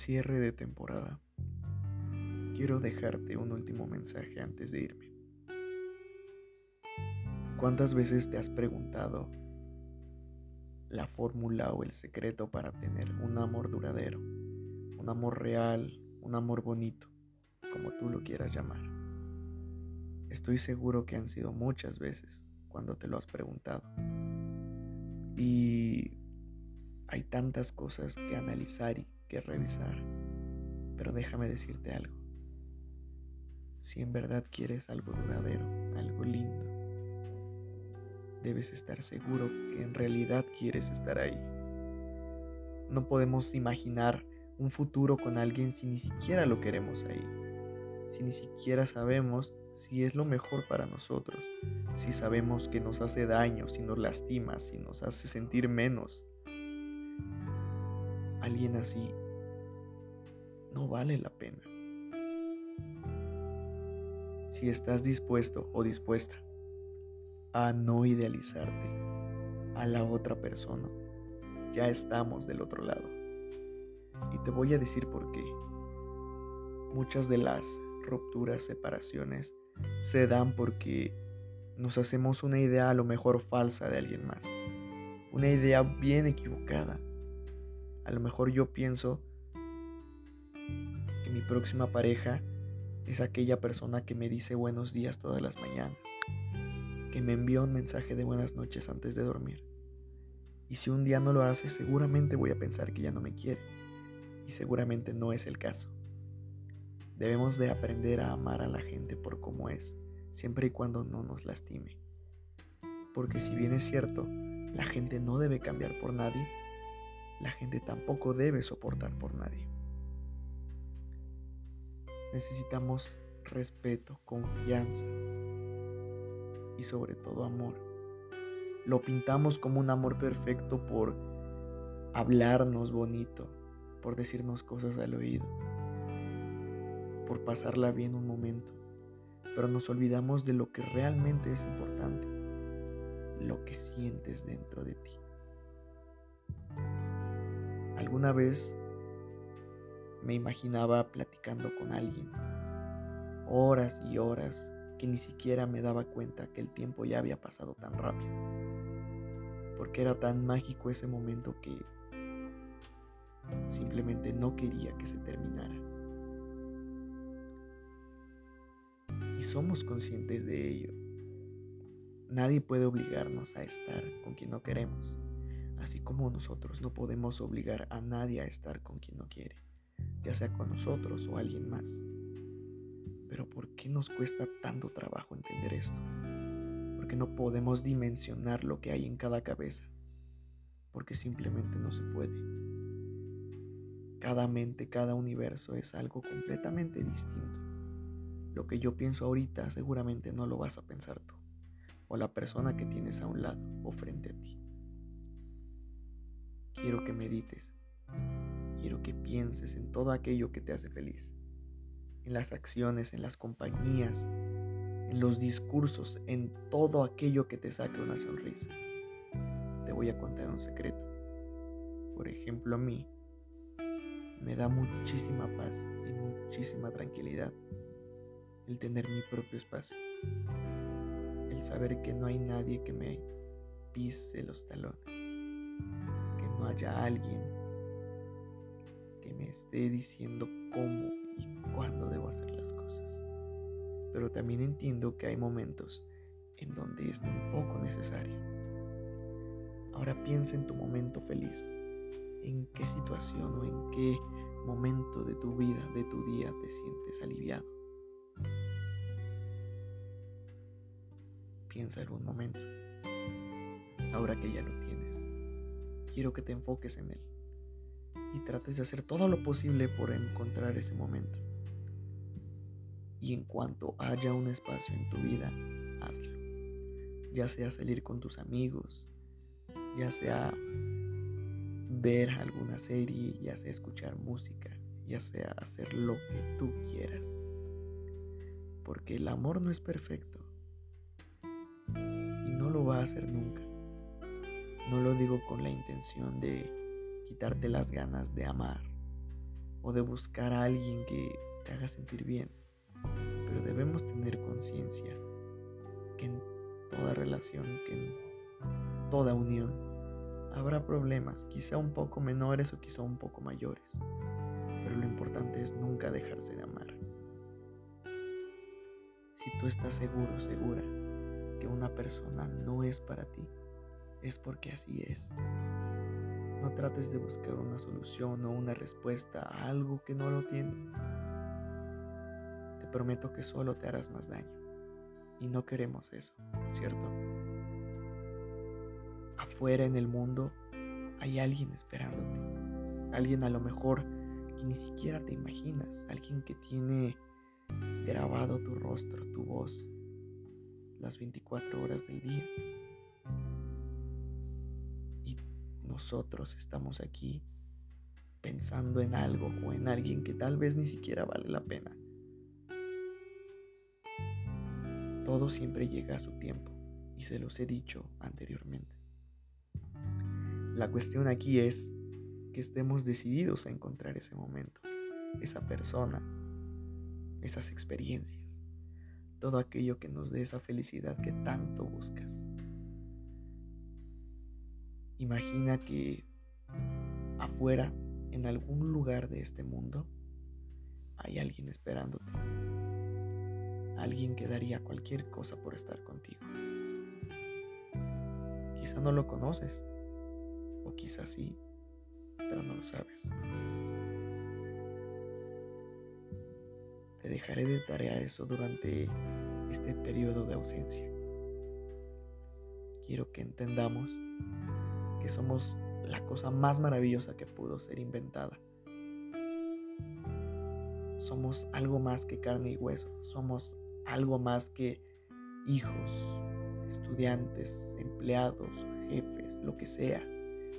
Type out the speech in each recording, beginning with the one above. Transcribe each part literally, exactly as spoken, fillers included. cierre de temporada, quiero dejarte un último mensaje antes de irme. ¿Cuántas veces te has preguntado la fórmula o el secreto para tener un amor duradero, un amor real, un amor bonito, como tú lo quieras llamar? Estoy seguro que han sido muchas veces cuando te lo has preguntado. Y hay tantas cosas que analizar y que revisar, pero déjame decirte algo. Si en verdad quieres algo duradero, algo lindo, debes estar seguro que en realidad quieres estar ahí. No podemos imaginar un futuro con alguien si ni siquiera lo queremos ahí, si ni siquiera sabemos si es lo mejor para nosotros, si sabemos que nos hace daño, si nos lastima, si nos hace sentir menos. Alguien así no vale la pena. Si estás dispuesto o dispuesta a no idealizarte a la otra persona, ya estamos del otro lado. Y te voy a decir por qué. Muchas de las rupturas, separaciones, se dan porque nos hacemos una idea a lo mejor falsa de alguien más, una idea bien equivocada. A lo mejor yo pienso que mi próxima pareja es aquella persona que me dice buenos días todas las mañanas, que me envía un mensaje de buenas noches antes de dormir. Y si un día no lo hace, seguramente voy a pensar que ya no me quiere. Y seguramente no es el caso. Debemos de aprender a amar a la gente por cómo es, siempre y cuando no nos lastime. Porque si bien es cierto, la gente no debe cambiar por nadie, la gente tampoco debe soportar por nadie. Necesitamos respeto, confianza y sobre todo amor. Lo pintamos como un amor perfecto por hablarnos bonito, por decirnos cosas al oído, por pasarla bien un momento, pero nos olvidamos de lo que realmente es importante, lo que sientes dentro de ti. Alguna vez me imaginaba platicando con alguien, horas y horas, que ni siquiera me daba cuenta que el tiempo ya había pasado tan rápido, porque era tan mágico ese momento que simplemente no quería que se terminara. Y somos conscientes de ello. Nadie puede obligarnos a estar con quien no queremos, así como nosotros no podemos obligar a nadie a estar con quien no quiere, ya sea con nosotros o alguien más. Pero ¿por qué nos cuesta tanto trabajo entender esto? ¿Por qué no podemos dimensionar lo que hay en cada cabeza? Porque simplemente no se puede. Cada mente, cada universo es algo completamente distinto. Lo que yo pienso ahorita seguramente no lo vas a pensar tú, o la persona que tienes a un lado o frente a ti. Quiero que medites, quiero que pienses en todo aquello que te hace feliz, en las acciones, en las compañías, en los discursos, en todo aquello que te saque una sonrisa. Te voy a contar un secreto. Por ejemplo, a mí me da muchísima paz y muchísima tranquilidad el tener mi propio espacio, el saber que no hay nadie que me pise los talones, que no haya alguien que me esté diciendo cómo y cuándo debo hacer las cosas. Pero también entiendo que hay momentos en donde es un poco necesario. Ahora piensa en tu momento feliz, en qué situación o en qué momento de tu vida, de tu día, te sientes aliviado. Piensa algún momento. Ahora que ya lo tienes, quiero que te enfoques en él y trates de hacer todo lo posible por encontrar ese momento. Y en cuanto haya un espacio en tu vida, hazlo. Ya sea salir con tus amigos, ya sea ver alguna serie, ya sea escuchar música, ya sea hacer lo que tú quieras. Porque el amor no es perfecto y no lo va a hacer nunca. No lo digo con la intención de quitarte las ganas de amar, o de buscar a alguien que te haga sentir bien. Pero debemos tener conciencia que en toda relación, que en toda unión, habrá problemas, quizá un poco menores o quizá un poco mayores. Pero lo importante es nunca dejarse de amar. Si tú estás seguro, segura, que una persona no es para ti, es porque así es. No trates de buscar una solución o una respuesta a algo que no lo tiene. Te prometo que solo te harás más daño. Y no queremos eso, ¿cierto? Afuera en el mundo hay alguien esperándote. Alguien a lo mejor que ni siquiera te imaginas. Alguien que tiene grabado tu rostro, tu voz, las veinticuatro horas del día. Y nosotros estamos aquí pensando en algo o en alguien que tal vez ni siquiera vale la pena. Todo siempre llega a su tiempo, y se los he dicho anteriormente. La cuestión aquí es que estemos decididos a encontrar ese momento, esa persona, esas experiencias, todo aquello que nos dé esa felicidad que tanto buscas. Imagina que afuera, en algún lugar de este mundo, hay alguien esperándote. Alguien que daría cualquier cosa por estar contigo. Quizá no lo conoces, o quizá sí, pero no lo sabes. Te dejaré de tarea eso durante este periodo de ausencia. Quiero que entendamos que somos la cosa más maravillosa que pudo ser inventada. Somos algo más que carne y hueso. Somos algo más que hijos, estudiantes, empleados, jefes, lo que sea.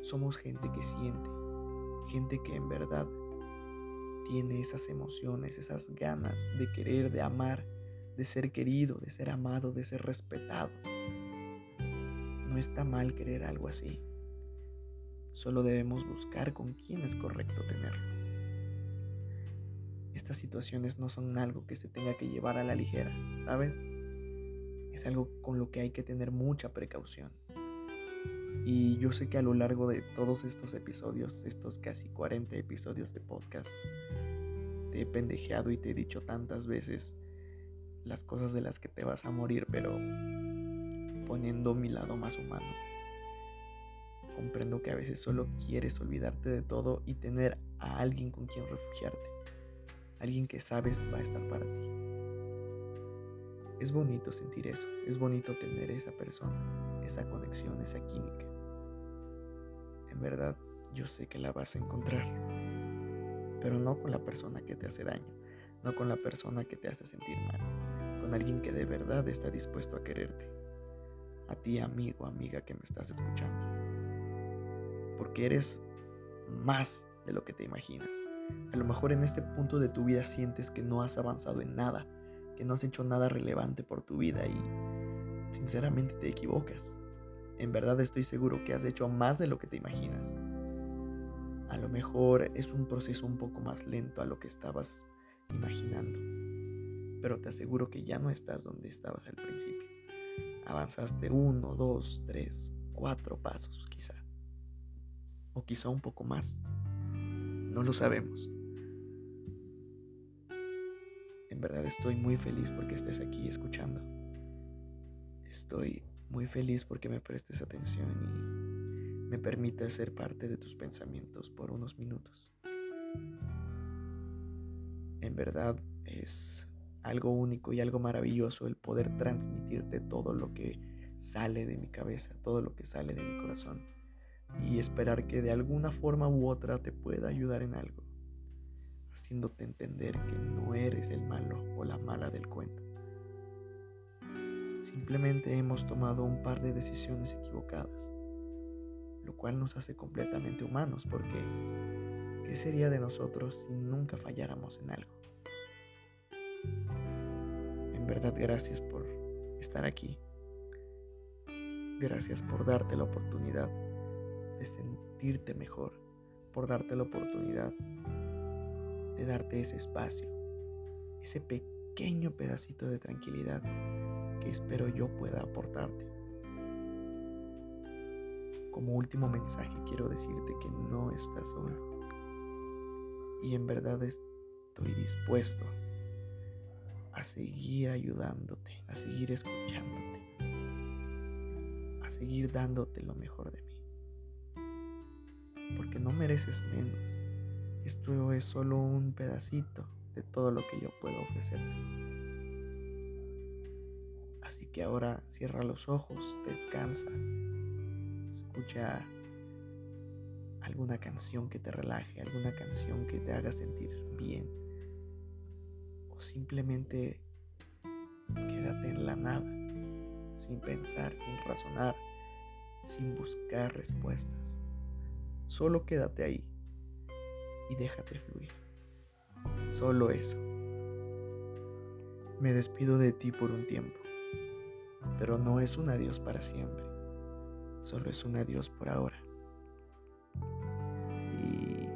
Somos gente que siente, gente que en verdad tiene esas emociones, esas ganas de querer, de amar, de ser querido, de ser amado, de ser respetado. No está mal querer algo así. Solo debemos buscar con quién es correcto tenerlo. Estas situaciones no son algo que se tenga que llevar a la ligera, ¿sabes? Es algo con lo que hay que tener mucha precaución. Y yo sé que a lo largo de todos estos episodios, estos casi cuarenta episodios de podcast, te he pendejeado y te he dicho tantas veces las cosas de las que te vas a morir, pero poniendo mi lado más humano, comprendo que a veces solo quieres olvidarte de todo y tener a alguien con quien refugiarte. Alguien que sabes va a estar para ti. Es bonito sentir eso. Es bonito tener esa persona, esa conexión, esa química. En verdad, yo sé que la vas a encontrar. Pero no con la persona que te hace daño. No con la persona que te hace sentir mal. Con alguien que de verdad está dispuesto a quererte. A ti, amigo, amiga que me estás escuchando. Porque eres más de lo que te imaginas. A lo mejor en este punto de tu vida sientes que no has avanzado en nada, que no has hecho nada relevante por tu vida y sinceramente te equivocas. En verdad estoy seguro que has hecho más de lo que te imaginas. A lo mejor es un proceso un poco más lento a lo que estabas imaginando, pero te aseguro que ya no estás donde estabas al principio. Avanzaste uno, dos, tres, cuatro pasos quizá, o quizá un poco más. No lo sabemos. En verdad estoy muy feliz porque estés aquí escuchando. Estoy muy feliz porque me prestes atención y me permitas ser parte de tus pensamientos por unos minutos. En verdad es algo único y algo maravilloso el poder transmitirte todo lo que sale de mi cabeza, todo lo que sale de mi corazón. Y esperar que de alguna forma u otra te pueda ayudar en algo, haciéndote entender que no eres el malo o la mala del cuento. Simplemente hemos tomado un par de decisiones equivocadas, lo cual nos hace completamente humanos, porque ¿qué sería de nosotros si nunca falláramos en algo? En verdad, gracias por estar aquí. Gracias por darte la oportunidad de sentirte mejor, por darte la oportunidad de darte ese espacio, ese pequeño pedacito de tranquilidad que espero yo pueda aportarte. Como último mensaje quiero decirte que no estás solo y en verdad estoy dispuesto a seguir ayudándote, a seguir escuchándote, a seguir dándote lo mejor de mí. Porque no mereces menos. Esto es solo un pedacito de todo lo que yo puedo ofrecerte. Así que ahora cierra los ojos, descansa, escucha alguna canción que te relaje, alguna canción que te haga sentir bien, o simplemente quédate en la nada, sin pensar, sin razonar, sin buscar respuestas. Solo quédate ahí y déjate fluir. Solo eso. Me despido de ti por un tiempo, pero no es un adiós para siempre. Solo es un adiós por ahora. Y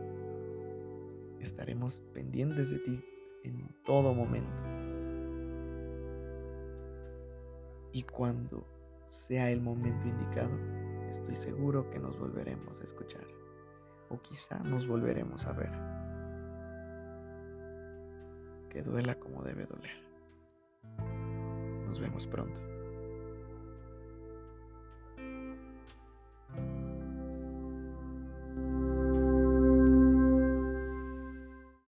estaremos pendientes de ti en todo momento. Y cuando sea el momento indicado, estoy seguro que nos volveremos a escuchar. O quizá nos volveremos a ver. Que duela como debe doler. Nos vemos pronto.